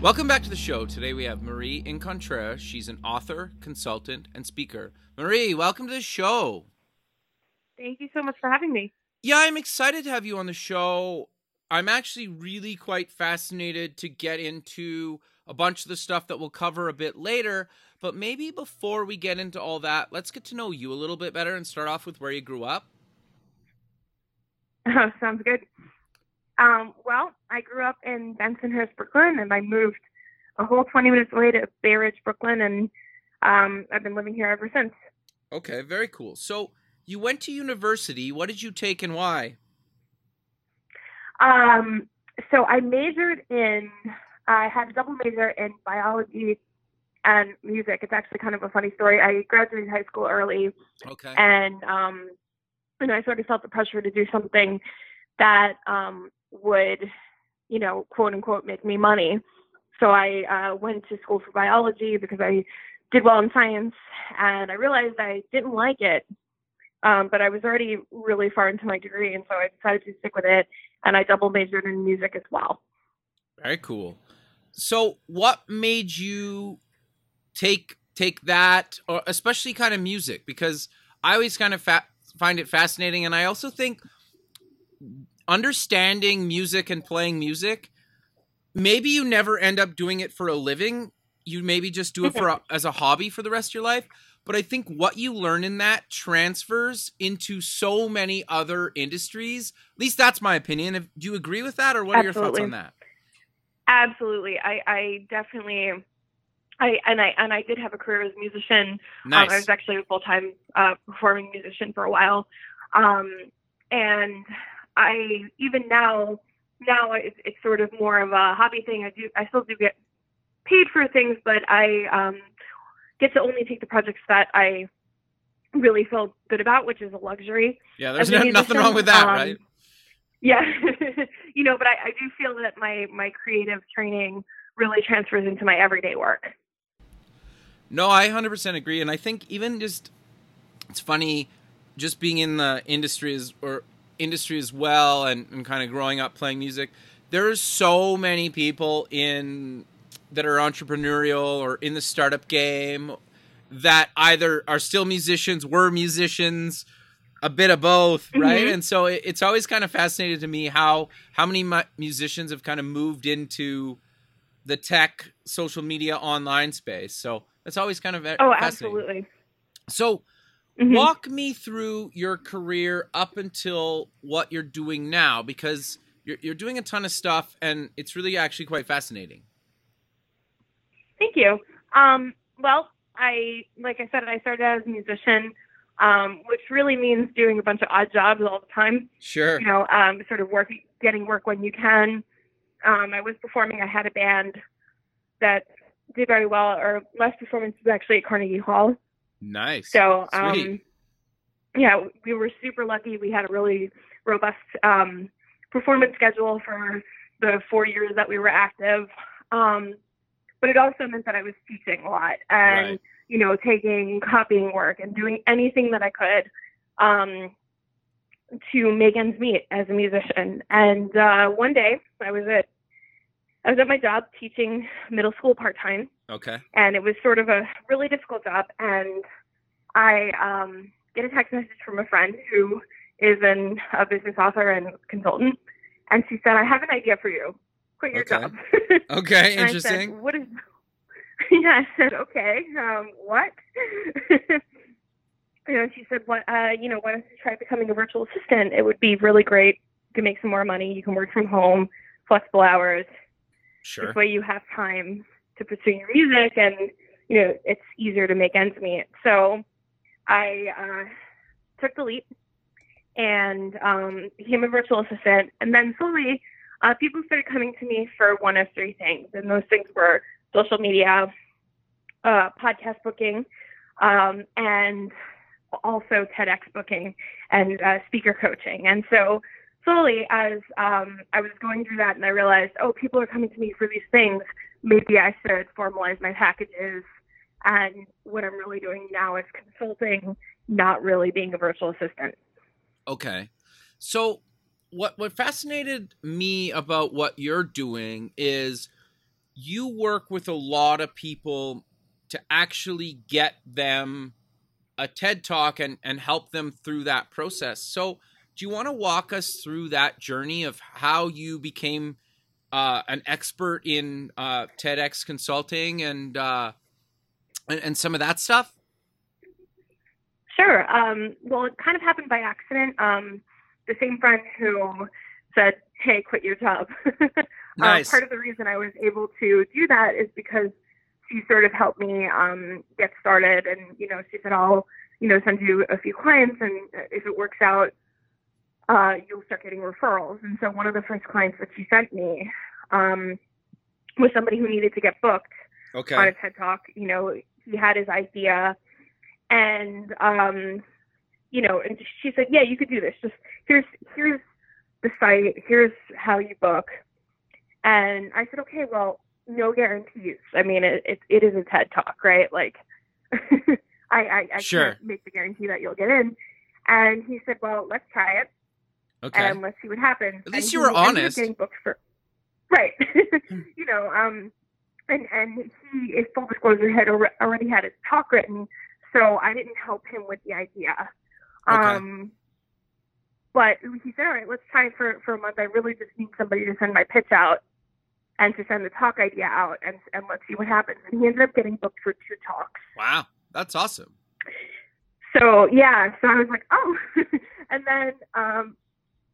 Welcome back to the show. Today we have Marie Incontrera. She's an author, consultant, and speaker. Marie, welcome to the show. Thank you so much for having me. Yeah, I'm excited to have you on the show. I'm actually really quite fascinated to get into a bunch of the stuff that we'll cover a bit later. But maybe before we get into all that, let's get to know you a little bit better and start off with where you grew up. Sounds good. Well, I grew up in Bensonhurst, Brooklyn, and I moved a whole 20 minutes away to Bay Ridge, Brooklyn, and I've been living here ever since. Okay, very cool. So you went to university. What did you take and why? So I majored in, I had a double major in biology and music. It's actually kind of a funny story. I graduated high school early. Okay. And I sort of felt the pressure to do something that would, you know, quote unquote, make me money. So I went to school for biology because I did well in science, and I realized I didn't like it. But I was already really far into my degree, and so I decided to stick with it, and I double majored in music as well. Very cool. So what made you take that, or especially kind of music? Because I always kind of find it fascinating, and I also think understanding music and playing music, maybe you never end up doing it for a living. You maybe just do it as a hobby for the rest of your life. But I think what you learn in that transfers into so many other industries. At least that's my opinion. Do you agree with that, or what Absolutely. Are your thoughts on that? Absolutely. I definitely, I did have a career as a musician. Nice. I was actually a full-time performing musician for a while. And I, even now it's sort of more of a hobby thing. I still do get paid for things, but I get to only take the projects that I really feel good about, which is a luxury. Yeah, there's nothing wrong with that, right? Yeah. But I do feel that my creative training really transfers into my everyday work. No, I 100% agree. And I think even just, it's funny, just being in the industry as well, and kind of growing up playing music, there's so many people in that are entrepreneurial or in the startup game that either are still musicians, were musicians, a bit of both, right? Mm-hmm. And so it's always kind of fascinated to me how many musicians have kind of moved into the tech, social media, online space. So that's always kind of fascinating. Oh, absolutely. So mm-hmm. walk me through your career up until what you're doing now, because you're doing a ton of stuff, and it's really actually quite fascinating. Thank you. Well, I started out as a musician, which really means doing a bunch of odd jobs all the time. Sure. Sort of getting work when you can. I was performing. I had a band that did very well. Our last performance was actually at Carnegie Hall. Nice. So, yeah, we were super lucky. We had a really robust performance schedule for the 4 years that we were active. But it also meant that I was teaching a lot and, right. Taking copying work and doing anything that I could to make ends meet as a musician. And one day I was at my job teaching middle school part-time. Okay. And it was sort of a really difficult job. And I get a text message from a friend who is a business author and consultant. And she said, I have an idea for you. Quit your job. Okay, interesting. I said, I said, okay, what? She said, why don't you try becoming a virtual assistant? It would be really great. You can make some more money. You can work from home, flexible hours. Sure. This way you have time to pursue your music, and it's easier to make ends meet. So I took the leap and became a virtual assistant, and then slowly people started coming to me for one of three things. And those things were social media, podcast booking, and also TEDx booking and speaker coaching. And so slowly, as I was going through that and I realized, oh, people are coming to me for these things, maybe I should formalize my packages. And what I'm really doing now is consulting, not really being a virtual assistant. Okay. So what fascinated me about what you're doing is you work with a lot of people to actually get them a TED Talk and help them through that process. So do you want to walk us through that journey of how you became an expert in TEDx consulting and some of that stuff? Sure. Well, it kind of happened by accident. The same friend who said, hey, quit your job. Nice. Part of the reason I was able to do that is because she sort of helped me get started. And, you know, she said, I'll, you know, send you a few clients. And if it works out, you'll start getting referrals. And so one of the first clients that she sent me was somebody who needed to get booked on a TED Talk. You know, he had his idea and, you know, and she said, yeah, you could do this. Just here's the site. Here's how you book. And I said, okay, well, no guarantees. I mean, it is a TED Talk, right? Like I sure can't make the guarantee that you'll get in. And he said, well, let's try it. Okay. And let's see what happens. At least you were honest. Getting booked for, right. You know, and he, if full disclosure, had already had his talk written, so I didn't help him with the idea. But he said, all right, let's try for a month. I really just need somebody to send my pitch out and to send the talk idea out, and let's see what happens. And he ended up getting booked for 2 talks. Wow, that's awesome. So, yeah, so I was like, oh. And then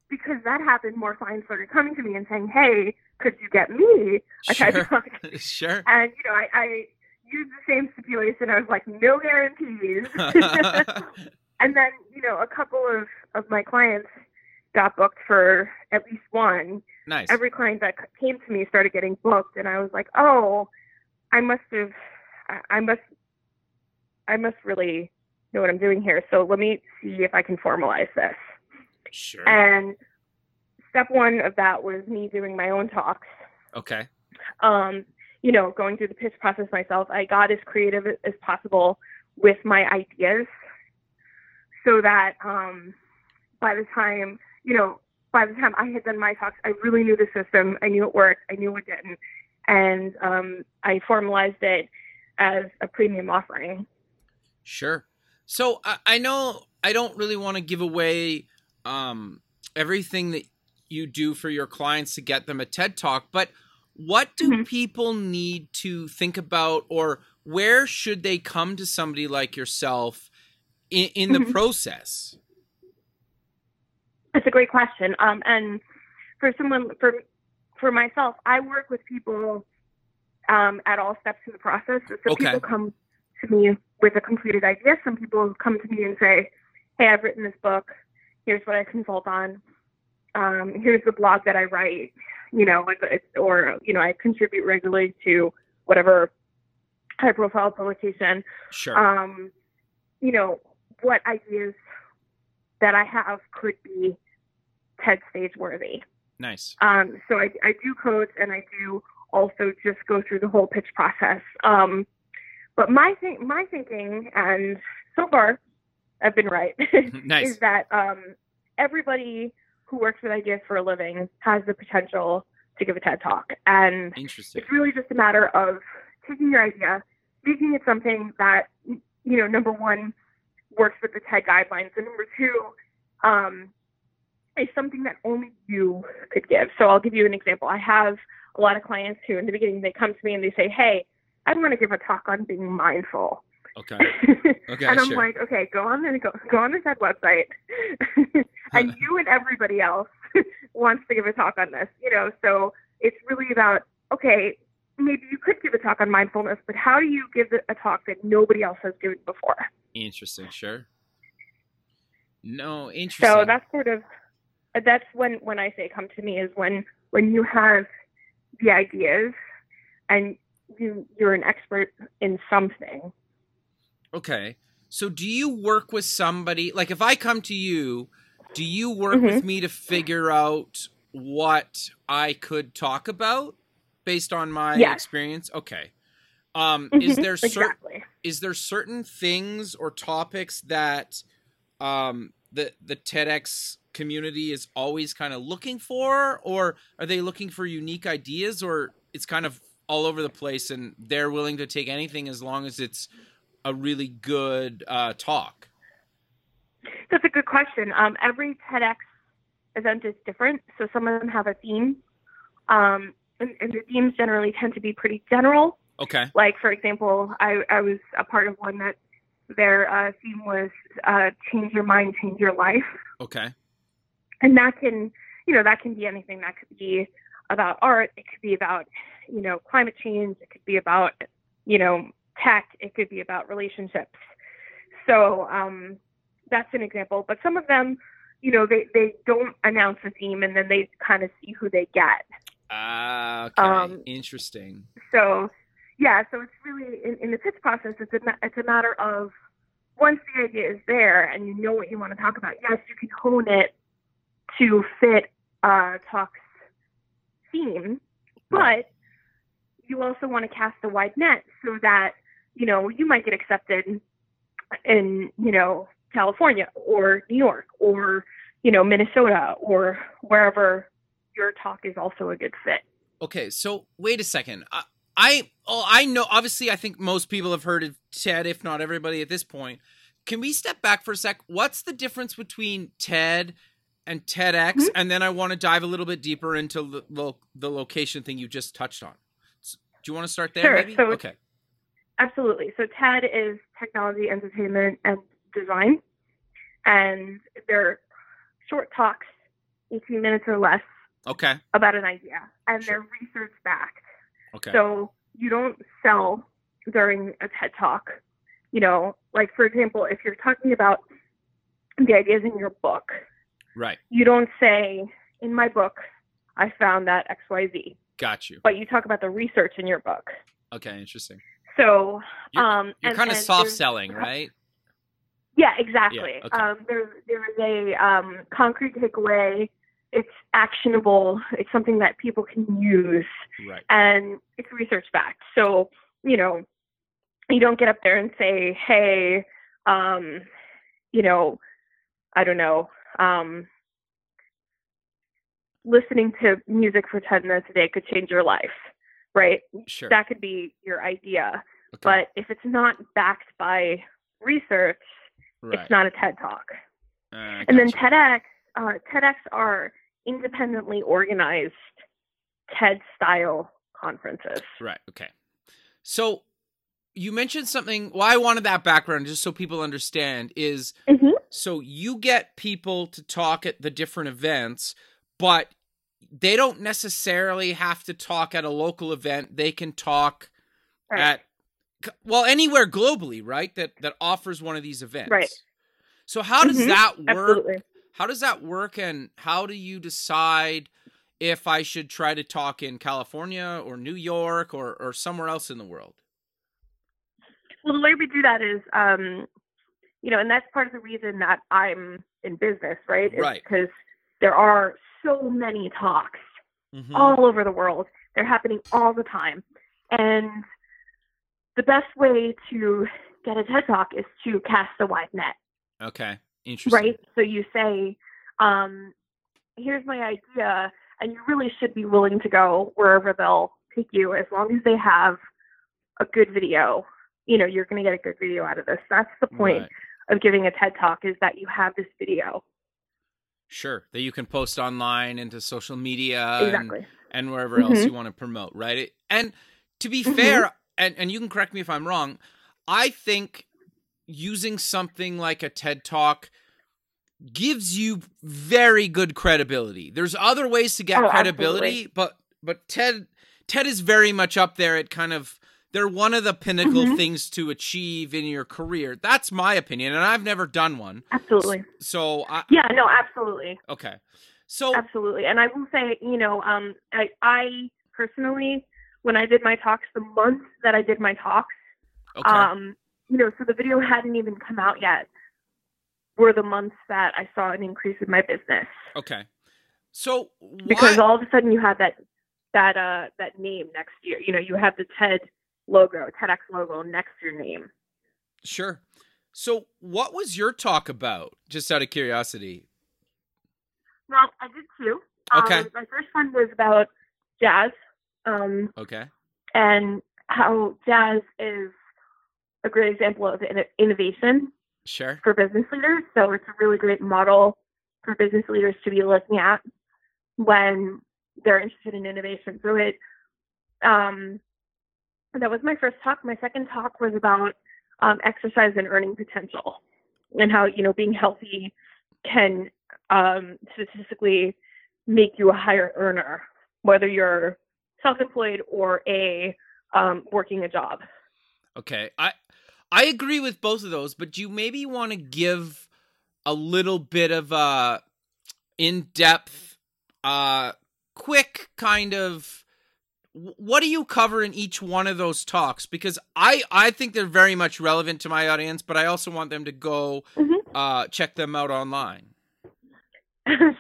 because that happened, more clients started coming to me and saying, hey, could you get me a TED Talk? Sure. And, you know, I used the same stipulation. I was like, no guarantees. And then, you know, a couple of my clients got booked for at least one. Nice. Every client that came to me started getting booked. And I was like, oh, I must really know what I'm doing here. So let me see if I can formalize this. Sure. And step one of that was me doing my own talks. Okay. You know, going through the pitch process myself. I got as creative as possible with my ideas so that by the time I had done my talks, I really knew the system. I knew it worked. I knew it didn't. And I formalized it as a premium offering. Sure. So I know I don't really want to give away everything that you do for your clients to get them a TED Talk, but what do mm-hmm. people need to think about, or where should they come to somebody like yourself in the mm-hmm. process? That's a great question. And for myself, I work with people at all steps in the process. So okay. people come to me with a completed idea. Some people come to me and say, hey, I've written this book. Here's what I consult on. Here's the blog that I write, you know, or, you know, I contribute regularly to whatever high profile publication. Sure. You know, what ideas that I have could be TED stage worthy. Nice. So I do coach, and I do also just go through the whole pitch process. But my thinking, and so far I've been right, nice. Is that everybody who works with ideas for a living has the potential to give a TED Talk. And it's really just a matter of taking your idea, making it something that, you know, number one, works with the TED guidelines, and number two, is something that only you could give. So I'll give you an example. I have a lot of clients who, in the beginning, they come to me and they say, hey, I'm going to give a talk on being mindful. Okay. Okay. And I'm sure. like, okay, go on the TED website, and you and everybody else wants to give a talk on this. You know, so it's really about, okay, maybe you could give a talk on mindfulness, but how do you give a talk that nobody else has given before? Interesting. Sure. No, interesting. So that's when I say come to me is when when you have the ideas and you're an expert in something. Okay. So do you work with somebody, like if I come to you, do you work mm-hmm. with me to figure out what I could talk about based on my yes. experience? Okay. Mm-hmm. Is there certain things or topics that the TEDx community is always kind of looking for, or are they looking for unique ideas, or it's kind of all over the place and they're willing to take anything as long as it's a really good talk? That's a good question. Every TEDx event is different. So some of them have a theme, and the themes generally tend to be pretty general. Okay. Like, for example, I was a part of one that their theme was change your mind, change your life. Okay. And that can be anything. That could be about art. It could be about, climate change. It could be about, tech. It could be about relationships. So that's an example. But some of them, they don't announce a theme, and then they kind of see who they get. Okay. Interesting. So, yeah. So it's really in the pitch process. It's a matter of once the idea is there and you know what you want to talk about. Yes, you can hone it to fit talk's theme, but you also want to cast a wide net so that you might get accepted in California or New York or Minnesota or wherever your talk is also a good fit. Okay, so wait a second. I know, obviously, I think most people have heard of TED, if not everybody at this point. Can we step back for a sec? What's the difference between TED and TEDx? Mm-hmm. And then I want to dive a little bit deeper into the location thing you just touched on. So, do you want to start there? Sure. Maybe? So okay. Absolutely. So TED is technology, entertainment, and design. And they're short talks, 18 minutes or less. Okay. About an idea. And sure. They're research backed. Okay. So you don't sell during a TED Talk. Like, for example, if you're talking about the ideas in your book, right? You don't say, in my book, I found that XYZ. Got you. But you talk about the research in your book. Okay, interesting. So you're kind of soft selling, right? Yeah, exactly. Yeah, okay. There is a concrete takeaway. It's actionable. It's something that people can use, right? And it's research backed. So, you don't get up there and say, hey, I don't know, listening to music for 10 minutes a day could change your life, right? Sure. That could be your idea. Okay. But if it's not backed by research, right, it's not a TED Talk. And then TEDx are independently organized TED-style conferences. Right, okay. So you mentioned something, I wanted that background just so people understand, is mm-hmm. So you get people to talk at the different events, but they don't necessarily have to talk at a local event. They can talk right. at, anywhere globally, right, that offers one of these events. Right. So how does mm-hmm. that work? Absolutely. How does that work, and how do you decide if I should try to talk in California or New York or somewhere else in the world? Well, the way we do that is, and that's part of the reason that I'm in business, right? Right. Because there are so many talks mm-hmm. all over the world. They're happening all the time. And the best way to get a TED Talk is to cast a wide net. Okay. Interesting. Right? So you say, here's my idea, and you really should be willing to go wherever they'll take you as long as they have a good video. You're going to get a good video out of this. That's the point right. of giving a TED Talk, is that you have this video. Sure. That you can post online into social media exactly. and wherever mm-hmm. else you want to promote, right? And to be mm-hmm. fair, and you can correct me if I'm wrong, I think using something like a TED Talk gives you very good credibility. There's other ways to get credibility, absolutely. but TED is very much up there. It kind of, they're one of the pinnacle mm-hmm. things to achieve in your career. That's my opinion, and I've never done one. Absolutely. So yeah, no, absolutely. Okay. So absolutely. And I will say, you know, I personally, when I did my talks, the month that I did my talks, okay. You know, so the video hadn't even come out yet, were the months that I saw an increase in my business. Okay. So why... because all of a sudden you have that name next to you, you know, you have the TED logo, TEDx logo next to your name. Sure. So what was your talk about? Just out of curiosity. Well, I did too. Okay. My first one was about jazz. Okay. And how jazz is a great example of innovation. Sure. For business leaders. So it's a really great model for business leaders to be looking at when they're interested in innovation. So it, that was my first talk. My second talk was about exercise and earning potential, and how, you know, being healthy can statistically make you a higher earner, whether you're self-employed or working a job. Okay. I agree with both of those, but you maybe want to give a little bit of a in-depth, quick kind of, what do you cover in each one of those talks? Because I think they're very much relevant to my audience, but I also want them to go check them out online.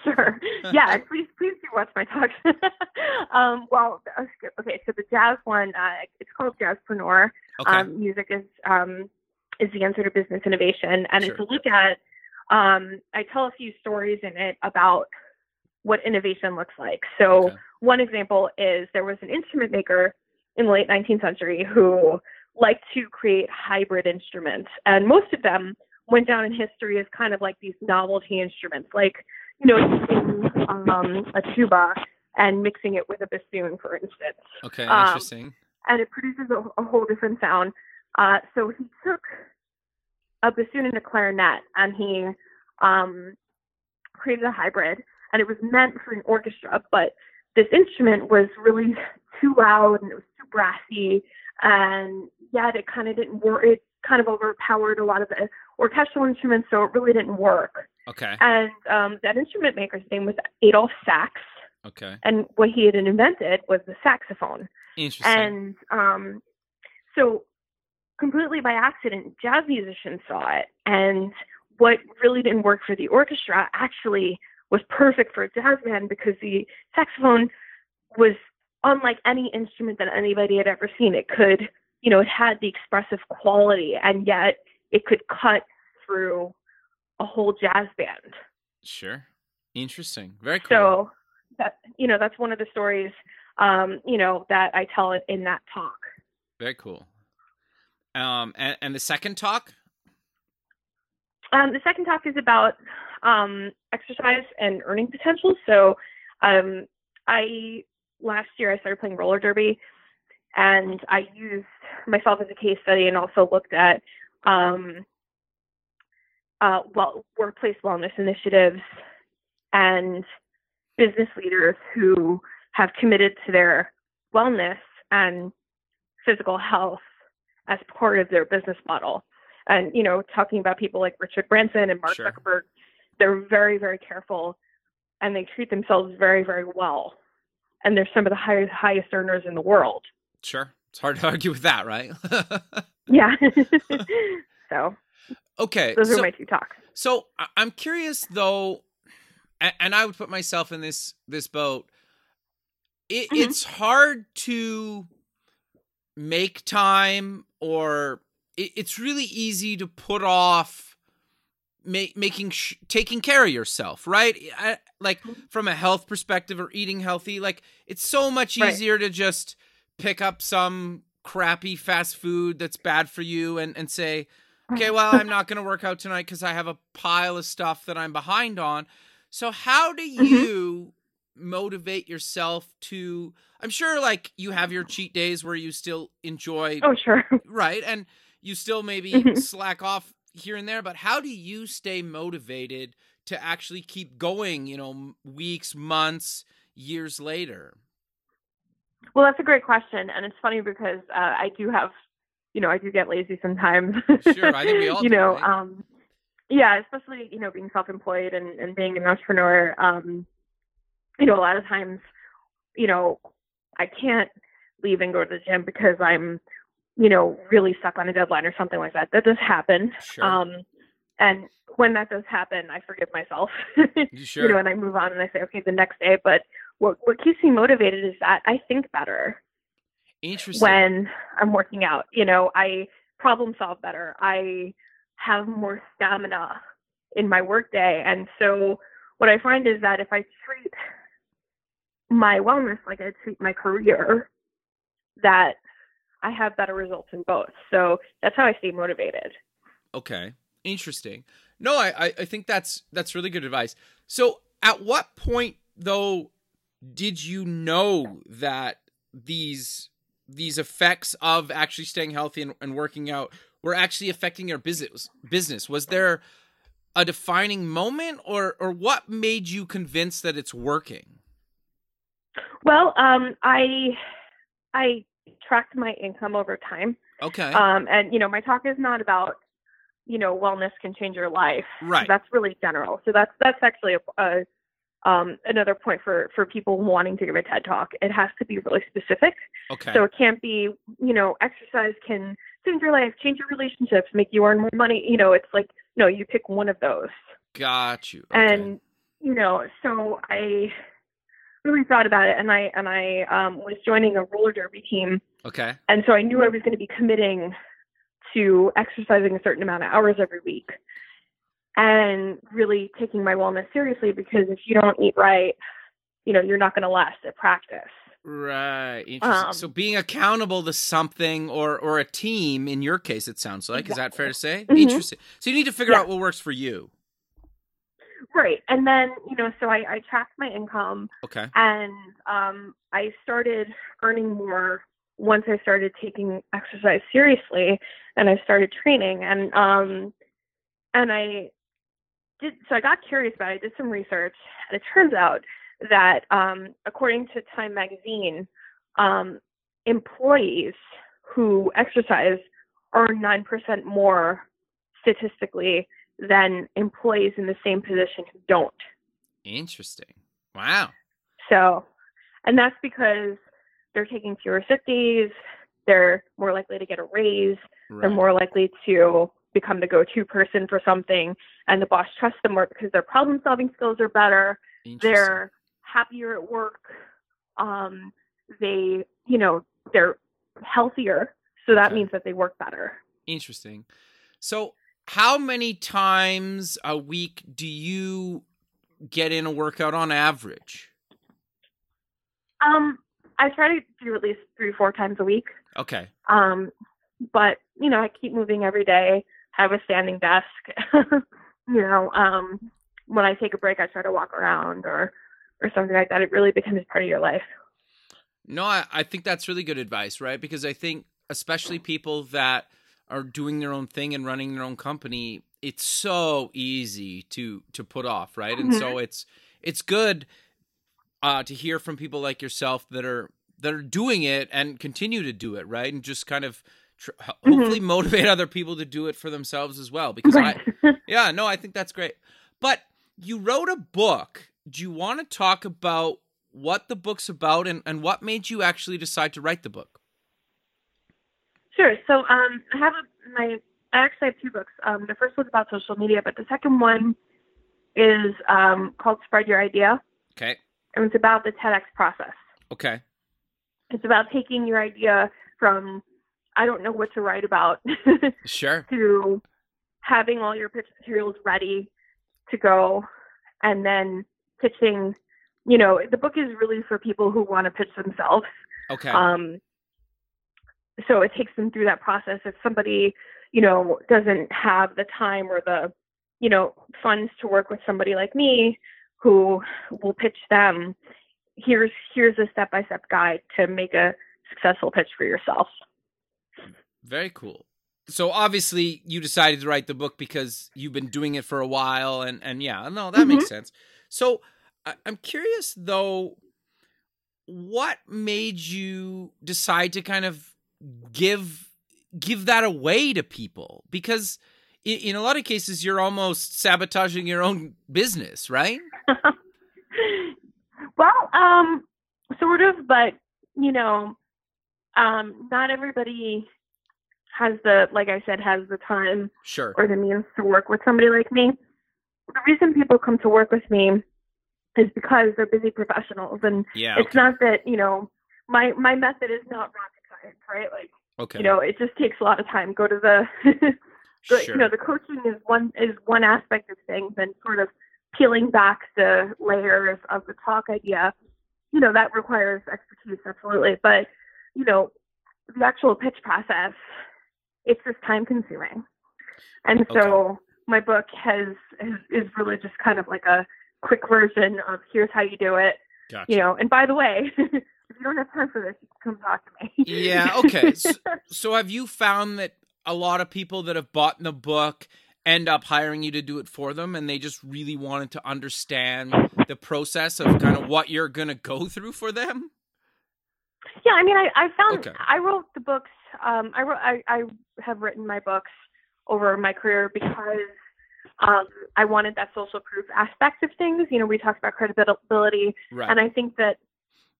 Sure. Yeah, please do watch my talk. Well, okay, so the jazz one, it's called Jazzpreneur. Okay. Music is the answer to business innovation. And Sure. It's a look at, I tell a few stories in it about what innovation looks like. So Okay. One example is there was an instrument maker in the late 19th century who liked to create hybrid instruments. And most of them went down in history as kind of like these novelty instruments, like, you know, using a tuba and mixing it with a bassoon, for instance. Okay, interesting. And it produces a whole different sound. So he took a bassoon and a clarinet, and he created a hybrid, and it was meant for an orchestra, but this instrument was really too loud and it was too brassy, and yet it kind of it kind of overpowered a lot of the orchestral instruments, so it really didn't work. Okay. And that instrument maker's name was Adolf Sax. Okay. And what he had invented was the saxophone. Interesting. And so completely by accident, jazz musicians saw it. And what really didn't work for the orchestra actually was perfect for a jazz band, because the saxophone was unlike any instrument that anybody had ever seen. It could, you know, it had the expressive quality, and yet it could cut through a whole jazz band. Sure. Interesting. Very cool. So that, you know, that's one of the stories, you know, that I tell it in that talk. Very cool. And the second talk? The second talk is about exercise and earning potential. So last year I started playing roller derby, and I used myself as a case study and also looked at workplace wellness initiatives and business leaders who have committed to their wellness and physical health as part of their business model. And, you know, talking about people like Richard Branson and Mark Sure. Zuckerberg, they're very, very careful, and they treat themselves very, very well. And they're some of the highest earners in the world. Sure. It's hard to argue with that, right? Yeah. So. Okay. Those are my two talks. So I'm curious, though, and I would put myself in this boat. It's hard to make time, or it's really easy to put off taking care of yourself, right? Like from a health perspective, or eating healthy, like it's so much easier right. to just pick up some crappy fast food that's bad for you and say, okay, well, I'm not going to work out tonight because I have a pile of stuff that I'm behind on. So how do you motivate yourself to, I'm sure like you have your cheat days where you still enjoy. Oh, sure. Right. And you still maybe slack off here and there, but how do you stay motivated to actually keep going, you know, weeks, months, years later? Well, that's a great question. And it's funny because I do have, you know, I do get lazy sometimes. Sure, I think we all do. You know, right? Yeah, especially, you know, being self-employed and being an entrepreneur, you know, a lot of times, you know, I can't leave and go to the gym because I'm, you know, really stuck on a deadline or something like that. That does happen. Sure. And when that does happen, I forgive myself, sure. You know, and I move on and I say, okay, the next day. But what keeps me motivated is that I think better. Interesting. When I'm working out, you know, I problem solve better. I have more stamina in my workday. And so what I find is that if I treat my wellness like I treat my career, that I have better results in both. So that's how I stay motivated. Okay. Interesting. No, I think that's really good advice. So at what point though, did you know that these effects of actually staying healthy and working out were actually affecting your business? Was there a defining moment or what made you convinced that it's working? Well, I tracked my income over time. Okay. And you know, my talk is not about, you know, wellness can change your life. Right. That's really general. So that's actually another point for people wanting to give a TED talk. It has to be really specific. Okay. So it can't be, you know, exercise can change your life, change your relationships, make you earn more money. You know, it's like, no, you pick one of those. Got you. Okay. And, you know, so I really thought about it, and I was joining a roller derby team. Okay. And so I knew I was going to be committing to exercising a certain amount of hours every week and really taking my wellness seriously, because if you don't eat right, you know, you're not going to last at practice. Right. Interesting. So being accountable to something or a team in your case, it sounds like, exactly. Is that fair to say? Mm-hmm. Interesting. So you need to figure out what works for you. Right. And then, you know, so I tracked my income. Okay. And I started earning more once I started taking exercise seriously and I started training, and I did, so I got curious about it. I did some research, and it turns out that, according to Time Magazine, employees who exercise earn 9% more statistically than employees in the same position who don't. Interesting. Wow. So, and that's because they're taking fewer sick days. They're more likely to get a raise. Right. They're more likely to become the go-to person for something. And the boss trusts them more because their problem-solving skills are better. They're happier at work. They, you know, they're healthier. So that means that they work better. Interesting. So how many times a week do you get in a workout on average? I try to do at least 3 or 4 times a week. Okay. But, you know, I keep moving every day, have a standing desk. You know, when I take a break, I try to walk around or something like that. It really becomes part of your life. No, I think that's really good advice, right? Because I think especially people that are doing their own thing and running their own company, it's so easy to put off, right? Mm-hmm. And so it's good to hear from people like yourself that are doing it and continue to do it, right? And just kind of hopefully motivate other people to do it for themselves as well. Because I think that's great. But you wrote a book. Do you want to talk about what the book's about and what made you actually decide to write the book? Sure. So I actually have 2 books. The first one's about social media, but the second one is called Spread Your Idea. Okay. And it's about the TEDx process. Okay. It's about taking your idea from, I don't know what to write about. Sure. To having all your pitch materials ready to go and then pitching, you know, the book is really for people who want to pitch themselves. Okay. So it takes them through that process. If somebody, you know, doesn't have the time or the, you know, funds to work with somebody like me, who will pitch them, here's a step-by-step guide to make a successful pitch for yourself. Very cool. So obviously you decided to write the book because you've been doing it for a while and yeah, no, that makes sense. So I'm curious though, what made you decide to kind of give that away to people? Because in a lot of cases, you're almost sabotaging your own business, right? Well, Well, sort of, but, you know, not everybody has the, like I said, has the time sure. or the means to work with somebody like me. The reason people come to work with me is because they're busy professionals, and it's not that, you know, my method is not rocket science, right? Like, you know, it just takes a lot of time. Go to the, you know, the coaching is one aspect of things, and sort of peeling back the layers of the talk idea, you know, that requires expertise, absolutely. But, you know, the actual pitch process, it's just time consuming. And so my book is really just kind of like a quick version of here's how you do it, you know, and by the way, if you don't have time for this, you can come talk to me. So have you found that a lot of people that have bought the book end up hiring you to do it for them, and they just really wanted to understand the process of kind of what you're going to go through for them? Yeah, I mean, I found I wrote the books. I have written my books over my career because I wanted that social proof aspect of things. You know, we talked about credibility, and I think that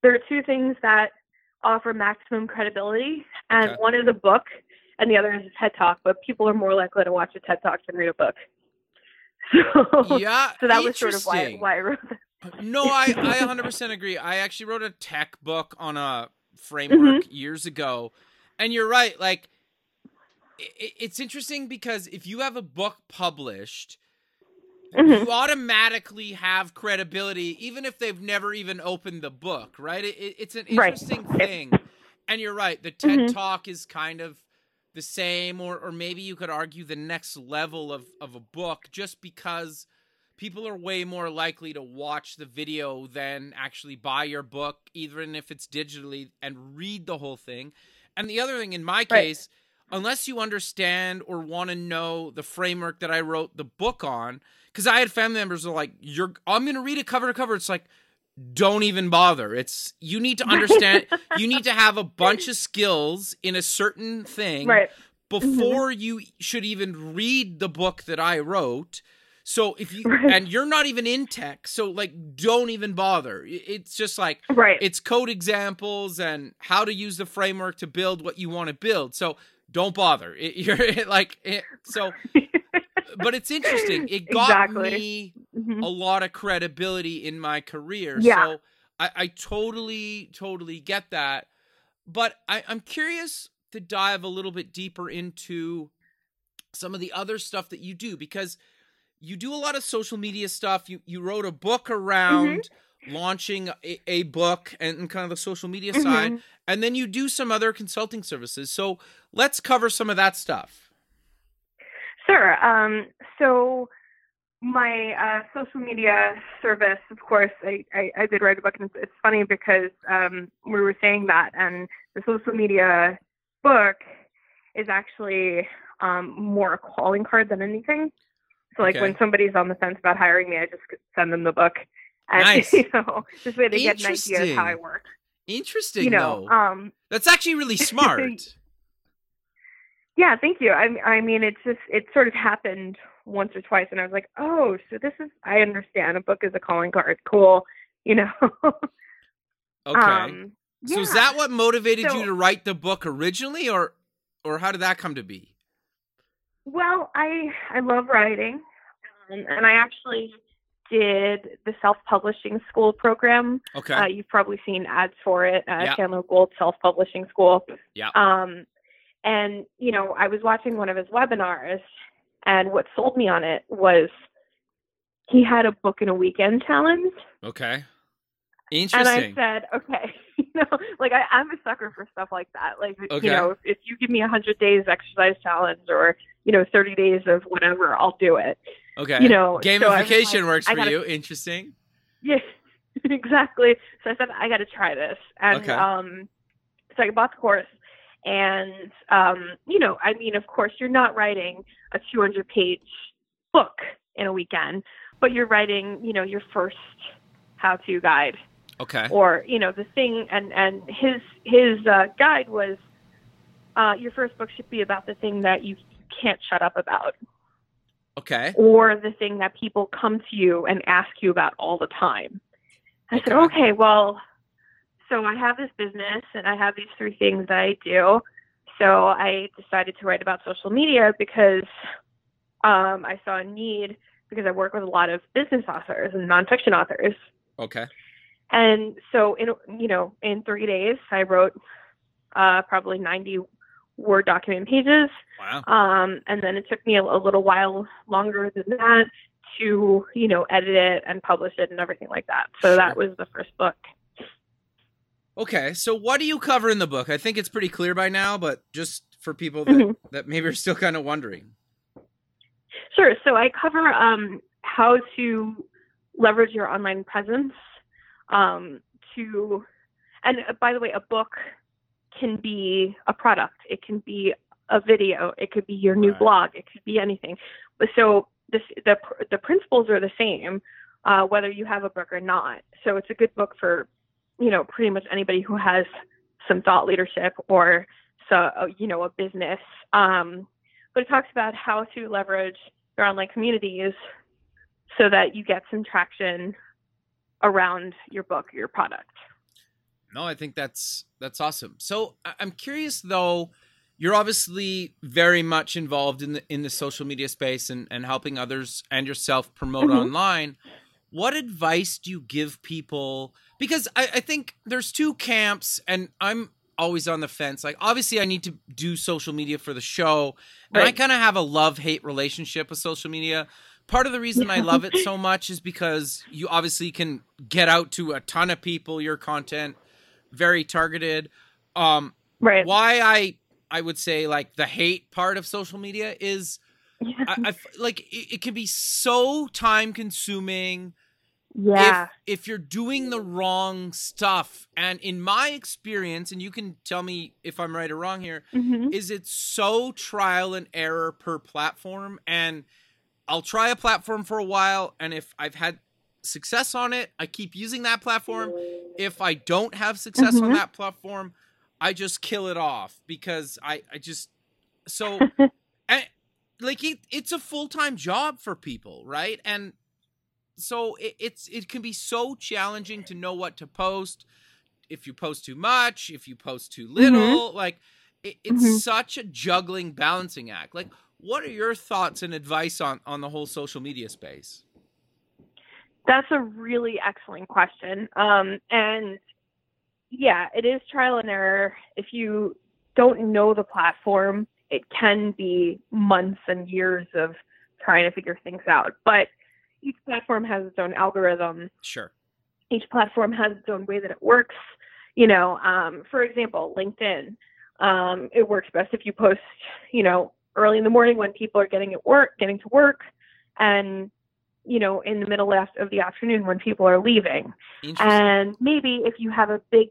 there are two things that offer maximum credibility, and one is a book, and the other is a TED Talk. But people are more likely to watch a TED Talk than read a book. So, so that was sort of why I wrote that. No, I 100% agree. I actually wrote a tech book on a framework years ago. And you're right. Like, it's interesting because if you have a book published, you automatically have credibility, even if they've never even opened the book, right? It's an interesting thing. And you're right. The TED Talk is kind of the same, or maybe you could argue the next level of a book, just because people are way more likely to watch the video than actually buy your book, even if it's digitally, and read the whole thing. And the other thing, in my case, unless you understand or want to know the framework that I wrote the book on, because I had family members who were like, I'm going to read it cover to cover. It's like, don't even bother. You need to understand, you need to have a bunch of skills in a certain thing before you should even read the book that I wrote. So if you, and you're not even in tech, so like, don't even bother. It's just like, it's code examples and how to use the framework to build what you want to build. So don't bother. But it's interesting. It got me a lot of credibility in my career. Yeah. So I totally get that. But I'm curious to dive a little bit deeper into some of the other stuff that you do, because you do a lot of social media stuff. You wrote a book around launching a book and kind of the social media side. And then you do some other consulting services. So let's cover some of that stuff. Sure. So my social media service, of course, I did write a book. And it's funny because we were saying that. And the social media book is actually more a calling card than anything. So like when somebody's on the fence about hiring me, I just send them the book, and you know, this way they get an idea of how I work. Interesting, you know, that's actually really smart. Yeah, thank you. I mean, it's just it sort of happened once or twice, and I was like, oh, so this is I understand. A book is a calling card. Cool, you know. So is that what motivated you to write the book originally, or how did that come to be? Well, I love writing, and I actually did the Self-Publishing School program. Okay. You've probably seen ads for it, Chandler Gold Self-Publishing School. Yeah. And, you know, I was watching one of his webinars, and what sold me on it was he had a book in a weekend challenge. Okay. Interesting. And I said, okay, you know, like I'm a sucker for stuff like that. Like, you know, if you give me 100 days exercise challenge or, you know, 30 days of whatever, I'll do it. Okay. You know, gamification works for you. Interesting. Yes, exactly. So I said, I got to try this. And so I bought the course and, you know, I mean, of course you're not writing a 200-page book in a weekend, but you're writing, you know, your first how-to guide. Okay. Or, you know, the thing, and his guide was, your first book should be about the thing that you can't shut up about. Okay. Or the thing that people come to you and ask you about all the time. I said, okay, well, so I have this business and I have these three things that I do. So I decided to write about social media because I saw a need, because I work with a lot of business authors and nonfiction authors. Okay. And so, in 3 days, I wrote probably 90 Word document pages. Wow. And then it took me a little while longer than that to, edit it and publish it and everything like that. So sure. That was the first book. Okay. So what do you cover in the book? I think it's pretty clear by now, but just for people that, that maybe are still kind of wondering. Sure. So I cover how to leverage your online presence and by the way, a book can be a product. It can be a video. It could be your new blog. It could be anything. So the principles are the same, whether you have a book or not. So it's a good book for, pretty much anybody who has some thought leadership or, a business. But it talks about how to leverage your online communities so that you get some traction around your book, your product. No, I think that's awesome. So I'm curious though, you're obviously very much involved in the social media space and helping others and yourself promote online. What advice do you give people? Because I think there's two camps and I'm always on the fence. Like, obviously I need to do social media for the show. And I kind of have a love-hate relationship with social media. Part of the reason I love it so much is because you obviously can get out to a ton of people, your content, very targeted. Why I would say like the hate part of social media is I like it can be so time consuming. Yeah. If you're doing the wrong stuff, and in my experience, and you can tell me if I'm right or wrong here, is it's so trial and error per platform. And I'll try a platform for a while, and if I've had success on it, I keep using that platform. If I don't have success on that platform, I just kill it off because I just it's a full-time job for people, right? And so it can be so challenging to know what to post, if you post too much, if you post too little, like it's such a juggling, balancing act. Like, what are your thoughts and advice on the whole social media space? That's a really excellent question. And yeah, it is trial and error. If you don't know the platform, it can be months and years of trying to figure things out. But each platform has its own algorithm. Sure. Each platform has its own way that it works. For example, LinkedIn. It works best if you post, early in the morning when people are getting to work, and, in the middle of the afternoon when people are leaving. And maybe if you have a big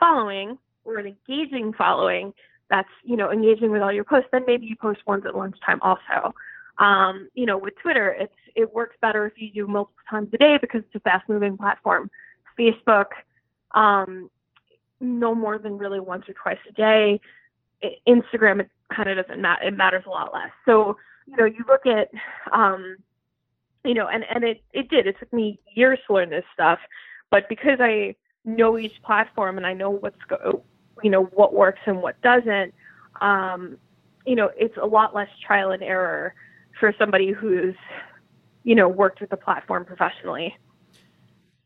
following or an engaging following that's, engaging with all your posts, then maybe you post ones at lunchtime also. With Twitter, it works better if you do multiple times a day because it's a fast-moving platform. Facebook, no more than really once or twice a day. Instagram, it kind of doesn't matter. It matters a lot less. So, you look at, and it did. It took me years to learn this stuff, but because I know each platform and I know what works and what doesn't, it's a lot less trial and error for somebody who's, worked with the platform professionally.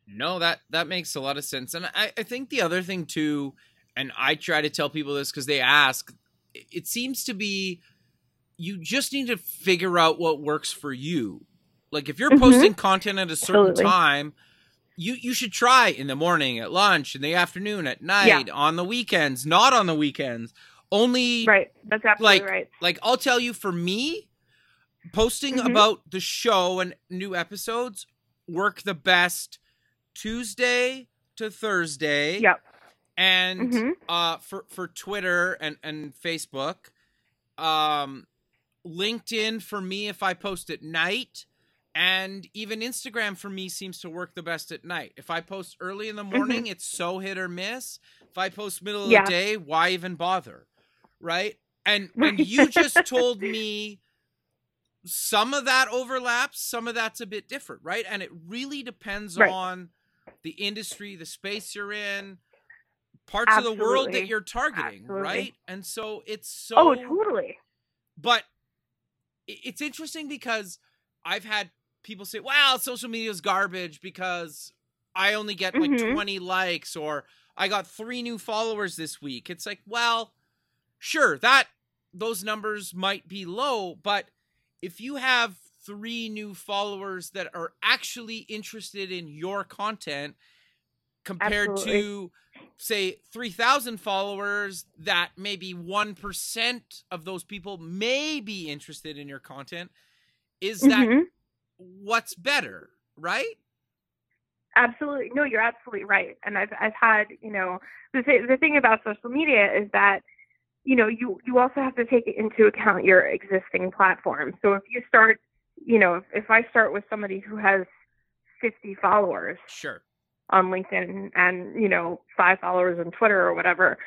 No, that makes a lot of sense. And I think the other thing too, and I try to tell people this because they ask, it seems to be, you just need to figure out what works for you. Like if you're posting content at a certain time, you should try in the morning, at lunch, in the afternoon, at night, on the weekends, not on the weekends. Only right. That's absolutely right. Like I'll tell you, for me, posting about the show and new episodes work the best Tuesday to Thursday. Yep. And for Twitter and Facebook, LinkedIn for me if I post at night, and even Instagram for me seems to work the best at night. If I post early in the morning, it's so hit or miss. If I post middle of the day, why even bother, right? And you just told me some of that overlaps, some of that's a bit different, right? And it really depends on the industry, the space you're in, parts Absolutely. Of the world that you're targeting, Absolutely. Right? And so it's so... Oh, totally. But it's interesting because I've had people say, wow, social media is garbage because I only get like 20 likes, or I got 3 new followers this week. It's like, well, sure, that those numbers might be low, but if you have 3 new followers that are actually interested in your content compared Absolutely. To, say, 3,000 followers that maybe 1% of those people may be interested in your content, is that what's better, right? Absolutely. No, you're absolutely right. And I've had, you know, the thing about social media is that, you know, you also have to take into account your existing platform. So if you start, you know, if I start with somebody who has 50 followers sure. on LinkedIn and, you know, 5 followers on Twitter or whatever,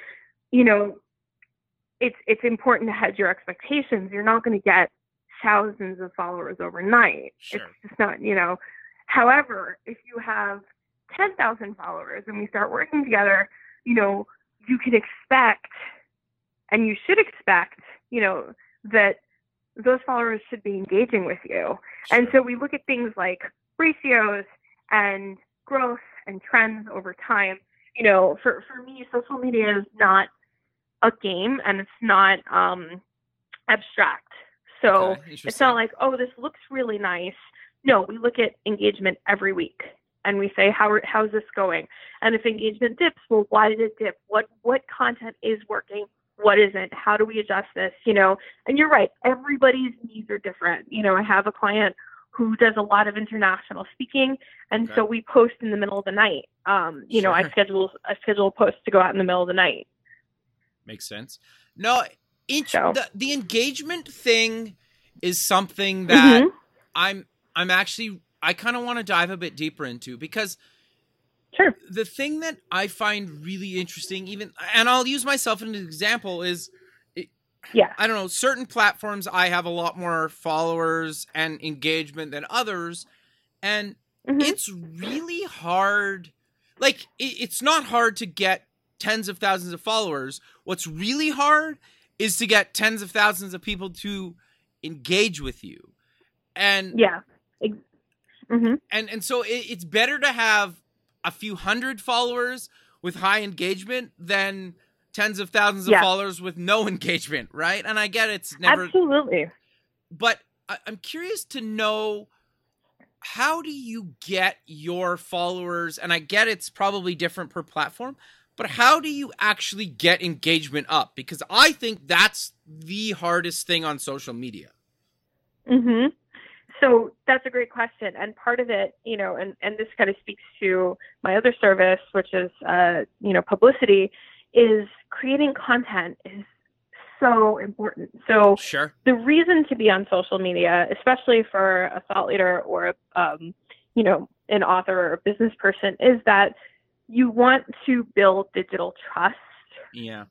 you know, it's important to hedge your expectations. You're not going to get thousands of followers overnight. Sure. It's just not, you know. However, if you have 10,000 followers and we start working together, you know, you can expect, and you should expect, you know, that those followers should be engaging with you. Sure. And so we look at things like ratios and growth and trends over time. You know, for me, social media is not a game and it's not abstract. So it's not like, oh, this looks really nice. No, we look at engagement every week and we say, how's this going? And if engagement dips, well, why did it dip? What content is working? What isn't? How do we adjust this? You know, and you're right. Everybody's needs are different. You know, I have a client who does a lot of international speaking. And so we post in the middle of the night. You know, I schedule posts to go out in the middle of the night. Makes sense. No, the engagement thing is something that I kind of want to dive a bit deeper into, because the thing that I find really interesting, even, and I'll use myself as an example, is, I don't know, certain platforms I have a lot more followers and engagement than others. And it's really hard. Like, it's not hard to get tens of thousands of followers. What's really hard is to get tens of thousands of people to engage with you. And and so it's better to have a few hundred followers with high engagement than tens of thousands of followers with no engagement, right? And I get it's never Absolutely. But I'm curious to know, how do you get your followers? And I get it's probably different per platform, but how do you actually get engagement up? Because I think that's the hardest thing on social media. So that's a great question. And part of it, you know, and this kind of speaks to my other service, which is, you know, publicity, is creating content is so important. So the reason to be on social media, especially for a thought leader or, you know, an author or a business person, is that you want to build digital trust with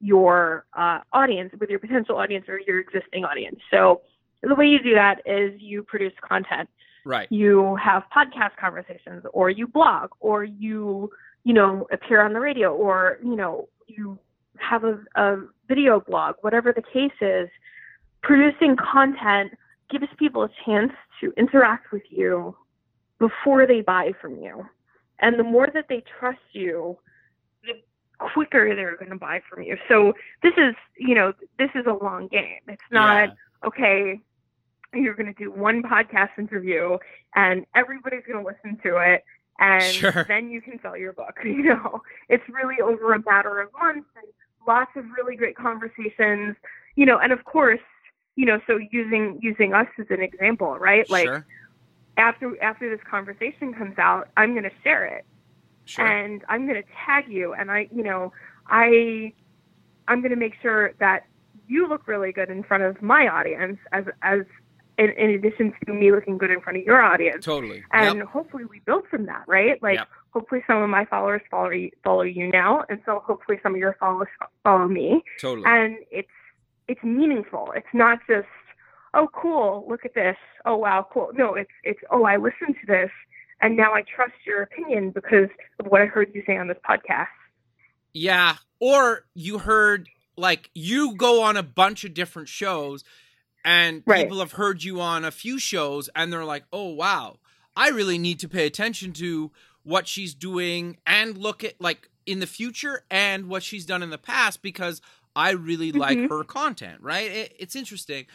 your audience, with your potential audience or your existing audience. So the way you do that is you produce content, right? You have podcast conversations, or you blog, or you know, appear on the radio, or, you know, you have a video blog, whatever the case is. Producing content gives people a chance to interact with you before they buy from you. And the more that they trust you, the quicker they're going to buy from you. So this is, you know, this is a long game. It's not, okay, you're going to do one podcast interview and everybody's going to listen to it, and then you can sell your book. You know, it's really over a matter of months and lots of really great conversations, you know, and of course, you know, so using us as an example, right? Like after this conversation comes out, I'm going to share it and I'm going to tag you. And I'm going to make sure that you look really good in front of my audience, as in addition to me looking good in front of your audience. Totally. And hopefully we build from that, right? Like hopefully some of my followers follow you now. And so hopefully some of your followers follow me. Totally. And it's meaningful. It's not just, oh, cool, look at this. Oh, wow, cool. No, it's, oh, I listened to this and now I trust your opinion because of what I heard you say on this podcast. Yeah. Or you heard, like, you go on a bunch of different shows and right. people have heard you on a few shows and they're like, oh, wow, I really need to pay attention to what she's doing and look at, like, in the future and what she's done in the past because I really mm-hmm. like her content, right? It's interesting.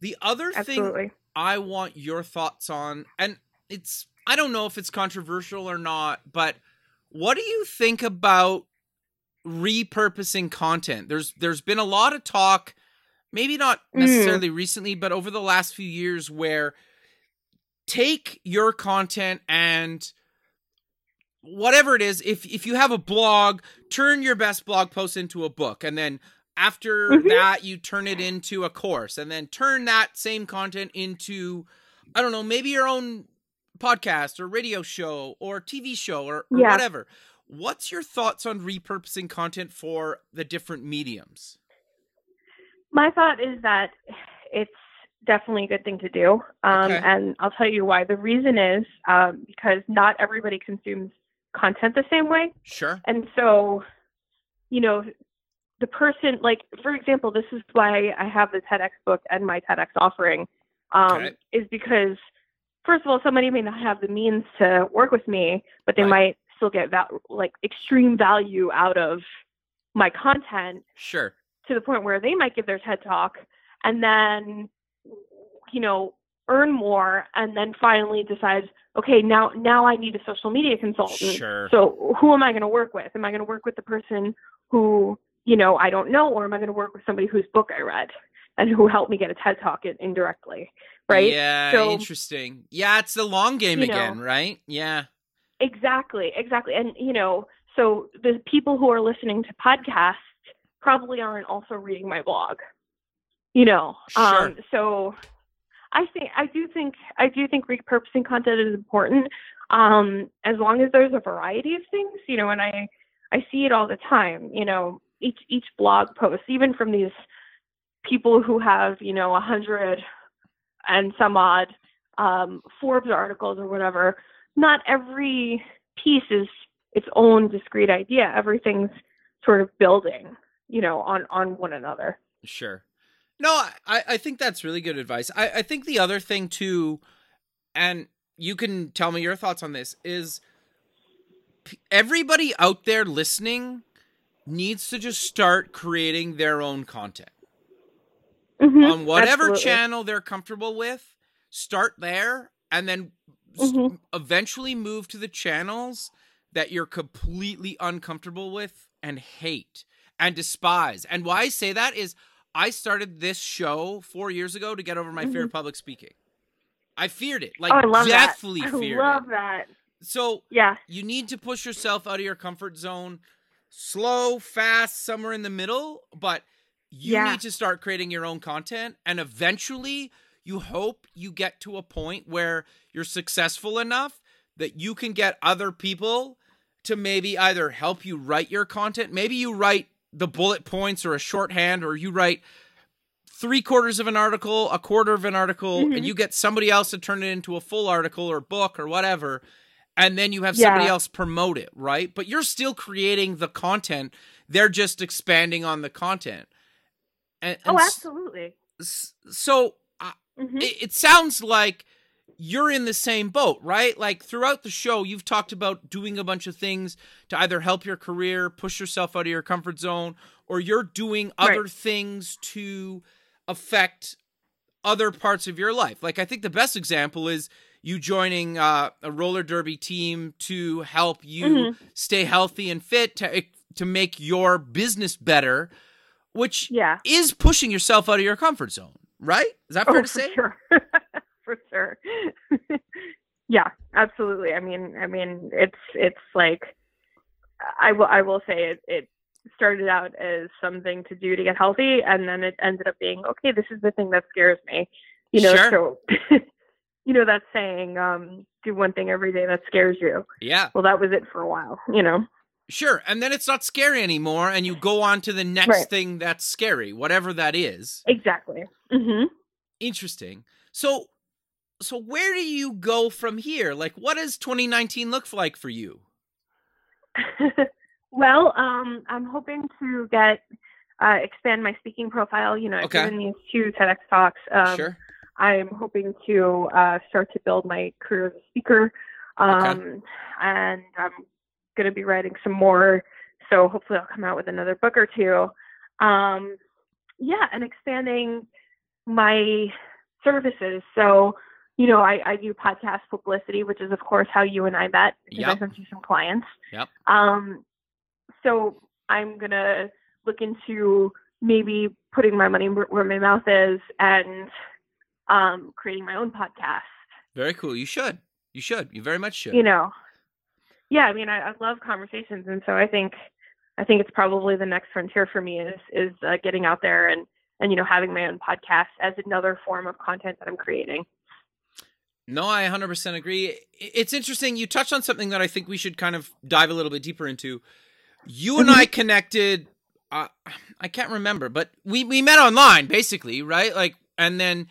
The other Absolutely. Thing I want your thoughts on, and it's, I don't know if it's controversial or not, but what do you think about repurposing content? There's been a lot of talk, maybe not necessarily recently, but over the last few years where take your content and whatever it is, if you have a blog, turn your best blog post into a book. And then after mm-hmm. that, you turn it into a course and then turn that same content into, I don't know, maybe your own podcast or radio show or TV show or yeah. whatever. What's your thoughts on repurposing content for the different mediums? My thought is that it's definitely a good thing to do. Okay. And I'll tell you why. The reason is because not everybody consumes content the same way. Sure. And so, you know, the person, like, for example, this is why I have the TEDx book and my TEDx offering okay. is because, first of all, somebody may not have the means to work with me, but they right. might still get extreme value out of my content. Sure. To the point where they might give their TED talk and then, you know, earn more and then finally decide, okay, now I need a social media consultant. Sure. So who am I going to work with? Am I going to work with the person who, you know, I don't know, or am I going to work with somebody whose book I read and who helped me get a TED talk indirectly? Right. Yeah. So, interesting. Yeah. It's the long game again, know, right? Yeah. Exactly. And, you know, so the people who are listening to podcasts probably aren't also reading my blog, you know? Sure. So I do think repurposing content is important. As long as there's a variety of things, you know, and I see it all the time, you know, each blog post, even from these people who have, you know, 100 and some odd Forbes articles or whatever. Not every piece is its own discrete idea. Everything's sort of building, you know, on one another. Sure. No, I think that's really good advice. I think the other thing too, and you can tell me your thoughts on this, is everybody out there listening needs to just start creating their own content. Mm-hmm. On whatever Absolutely. Channel they're comfortable with, start there and then mm-hmm. eventually move to the channels that you're completely uncomfortable with and hate and despise. And why I say that is I started this show 4 years ago to get over my mm-hmm. fear of public speaking. I feared it. Like, oh, I deathly feared it. I love that. So yeah. you need to push yourself out of your comfort zone, slow, fast, somewhere in the middle, but you yeah. need to start creating your own content. And eventually you hope you get to a point where you're successful enough that you can get other people to maybe either help you write your content. Maybe you write the bullet points or a shorthand, or you write 3/4 of an article, a quarter of an article, mm-hmm. and you get somebody else to turn it into a full article or book or whatever. And then you have yeah. somebody else promote it, right? But you're still creating the content. They're just expanding on the content. And oh, absolutely. So mm-hmm. it sounds like you're in the same boat, right? Like throughout the show, you've talked about doing a bunch of things to either help your career, push yourself out of your comfort zone, or you're doing other right. things to affect other parts of your life. Like I think the best example is you joining a roller derby team to help you mm-hmm. stay healthy and fit to make your business better, which yeah. is pushing yourself out of your comfort zone, right? Is that fair to say? Sure. For sure. Yeah, absolutely. I mean, it's like, I will say it started out as something to do to get healthy. And then it ended up being, okay, this is the thing that scares me, you know? Sure. So, you know, that saying, do one thing every day that scares you. Yeah. Well, that was it for a while, you know? Sure. And then it's not scary anymore. And you go on to the next right. thing that's scary, whatever that is. Exactly. Mm-hmm. Interesting. So So where do you go from here? Like, what does 2019 look like for you? Well, I'm hoping to expand my speaking profile. You know, I've given these two TEDx talks. Sure. I'm hoping to start to build my career as a speaker. And I'm going to be writing some more. So hopefully I'll come out with another book or two. And expanding my services. So, you know, I do podcast publicity, which is, of course, how you and I met, because I sent you some clients. Yep. So I'm going to look into maybe putting my money where my mouth is and creating my own podcast. Very cool. You should. You should. You very much should. You know. Yeah, I mean, I love conversations. And so I think it's probably the next frontier for me is getting out there and, you know, having my own podcast as another form of content that I'm creating. No, I 100% agree. It's interesting. You touched on something that I think we should kind of dive a little bit deeper into. You and I connected, I can't remember, but we met online basically, right? Like, and then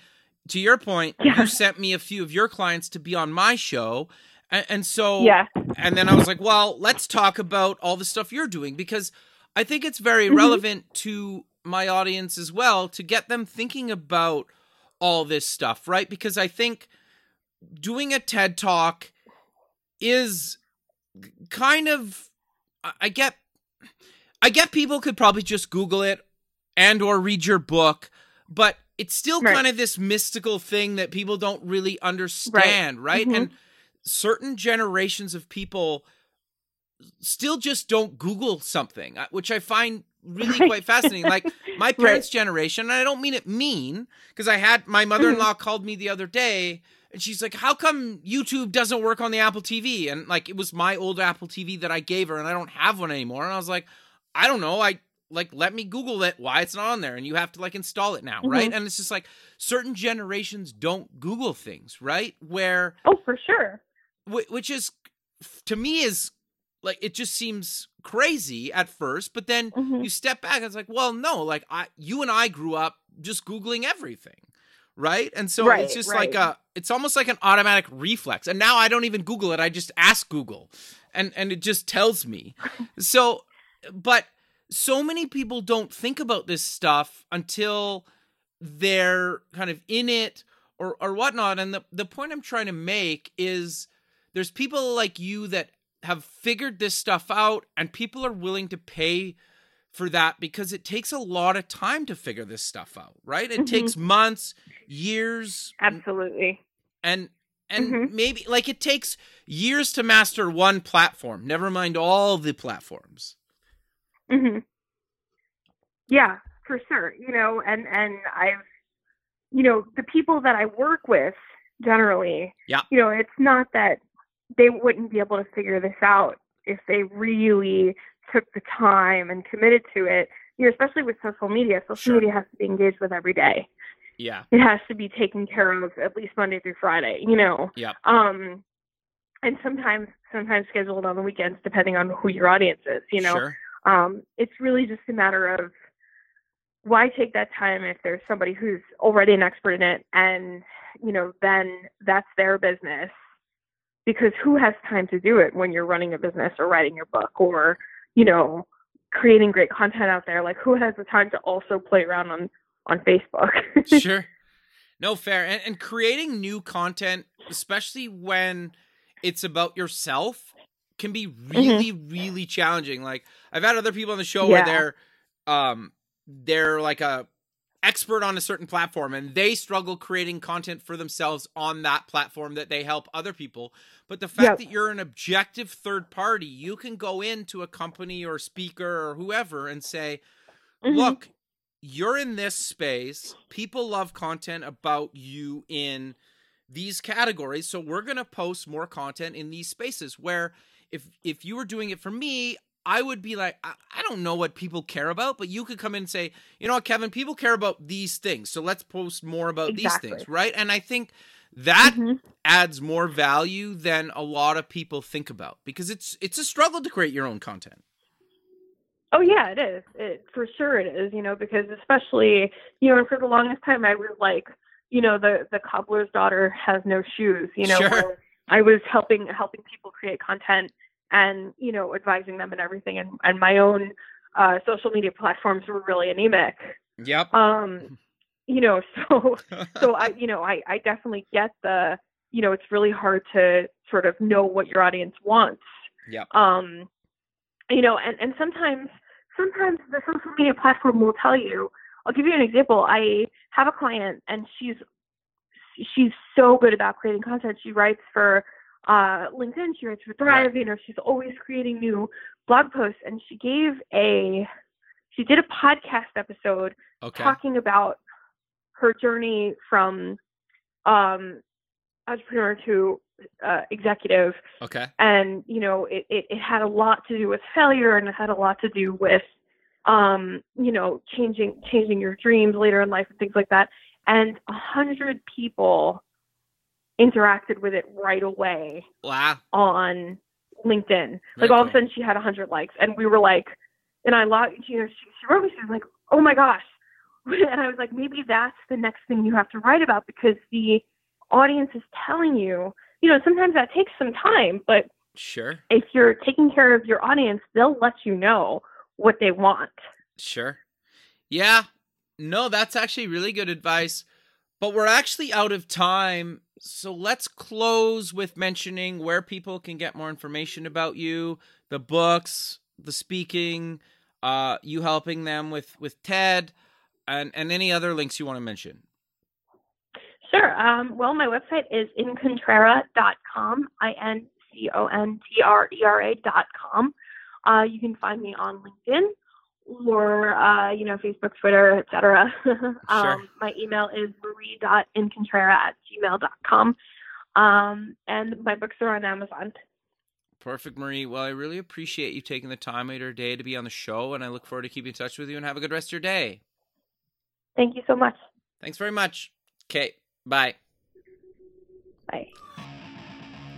to your point, you sent me a few of your clients to be on my show. And so, and then I was like, well, let's talk about all the stuff you're doing, because I think it's very relevant to my audience as well, to get them thinking about all this stuff, right? Because I think doing a TED Talk is kind of, I get people could probably just Google it and or read your book, but it's still kind of this mystical thing that people don't really understand, right? Mm-hmm. And certain generations of people still just don't Google something, which I find really quite fascinating. Like my parents' generation, and I don't mean it mean, because I had my mother-in-law called me the other day and she's like, how come YouTube doesn't work on the Apple TV? And like, it was my old Apple TV that I gave her and I don't have one anymore. And I was like, I don't know. I like, let me Google it, why it's not on there. And you have to like install it now. Mm-hmm. Right. And it's just like certain generations don't Google things, right? Where, oh, for sure. Which is, to me, is like, it just seems crazy at first, but then you step back and it's like, well, no, like you and I grew up just Googling everything. Right. And so it's just like it's almost like an automatic reflex. And now I don't even Google it. I just ask Google and it just tells me. So, but so many people don't think about this stuff until they're kind of in it or whatnot. And the point I'm trying to make is there's people like you that have figured this stuff out, and people are willing to pay for that because it takes a lot of time to figure this stuff out, right? It takes months, years. Absolutely. And maybe like it takes years to master one platform, never mind all the platforms. Mm-hmm. Yeah, for sure. You know, and I've, you know, the people that I work with generally, you know, it's not that they wouldn't be able to figure this out if they really took the time and committed to it, you know, especially with social media. Social media has to be engaged with every day. Yeah. It has to be taken care of at least Monday through Friday, you know? Yeah. And sometimes scheduled on the weekends, depending on who your audience is, you know? Sure. It's really just a matter of why take that time if there's somebody who's already an expert in it and, you know, then that's their business. Because who has time to do it when you're running a business or writing your book or, you know, creating great content out there? Like, who has the time to also play around on Facebook? Sure. No, fair. And creating new content, especially when it's about yourself, can be really, really challenging. Like, I've had other people on the show where they're like a expert on a certain platform and they struggle creating content for themselves on that platform that they help other people. But the fact that you're an objective third party, you can go into a company or speaker or whoever and say, look, you're in this space. People love content about you in these categories. So we're going to post more content in these spaces, where if you were doing it for me, I would be like, I don't know what people care about, but you could come in and say, you know what, Kevin, people care about these things. So let's post more about these things, right? And I think that adds more value than a lot of people think about, because it's a struggle to create your own content. Oh, yeah, it is. For sure it is, you know, because especially, you know, and for the longest time I was like, you know, the cobbler's daughter has no shoes, you know, where I was helping people create content and, you know, advising them and everything. And my own social media platforms were really anemic. Yep. You know, so I, you know, I definitely get the, you know, it's really hard to sort of know what your audience wants. Yeah. You know, and sometimes the social media platform will tell you. I'll give you an example. I have a client, and she's so good about creating content. She writes for LinkedIn. She writes for Thrive. Right. You know, she's always creating new blog posts. And she did a podcast episode talking about her journey from entrepreneur to executive. Okay. And, you know, it had a lot to do with failure, and it had a lot to do with, you know, changing your dreams later in life and things like that. And 100 people interacted with it right away. Wow. On LinkedIn. Like, all of a sudden she had 100 likes, and we were like, and I loved, you know, she wrote me, she was like, oh my gosh. And I was like, maybe that's the next thing you have to write about, because the audience is telling you, you know, sometimes that takes some time, but sure, if you're taking care of your audience, they'll let you know what they want. Sure. Yeah. No, that's actually really good advice, but we're actually out of time. So let's close with mentioning where people can get more information about you, the books, the speaking, you helping them with TED, and any other links you want to mention. Sure. Well, my website is incontrera.com, INCONTRERA.com. You can find me on LinkedIn or, you know, Facebook, Twitter, et cetera. My email is marie.incontrera@gmail.com. And my books are on Amazon. Perfect, Marie. Well, I really appreciate you taking the time later today to be on the show, and I look forward to keeping in touch with you, and have a good rest of your day. Thank you so much. Thanks very much. Okay. Bye. Bye.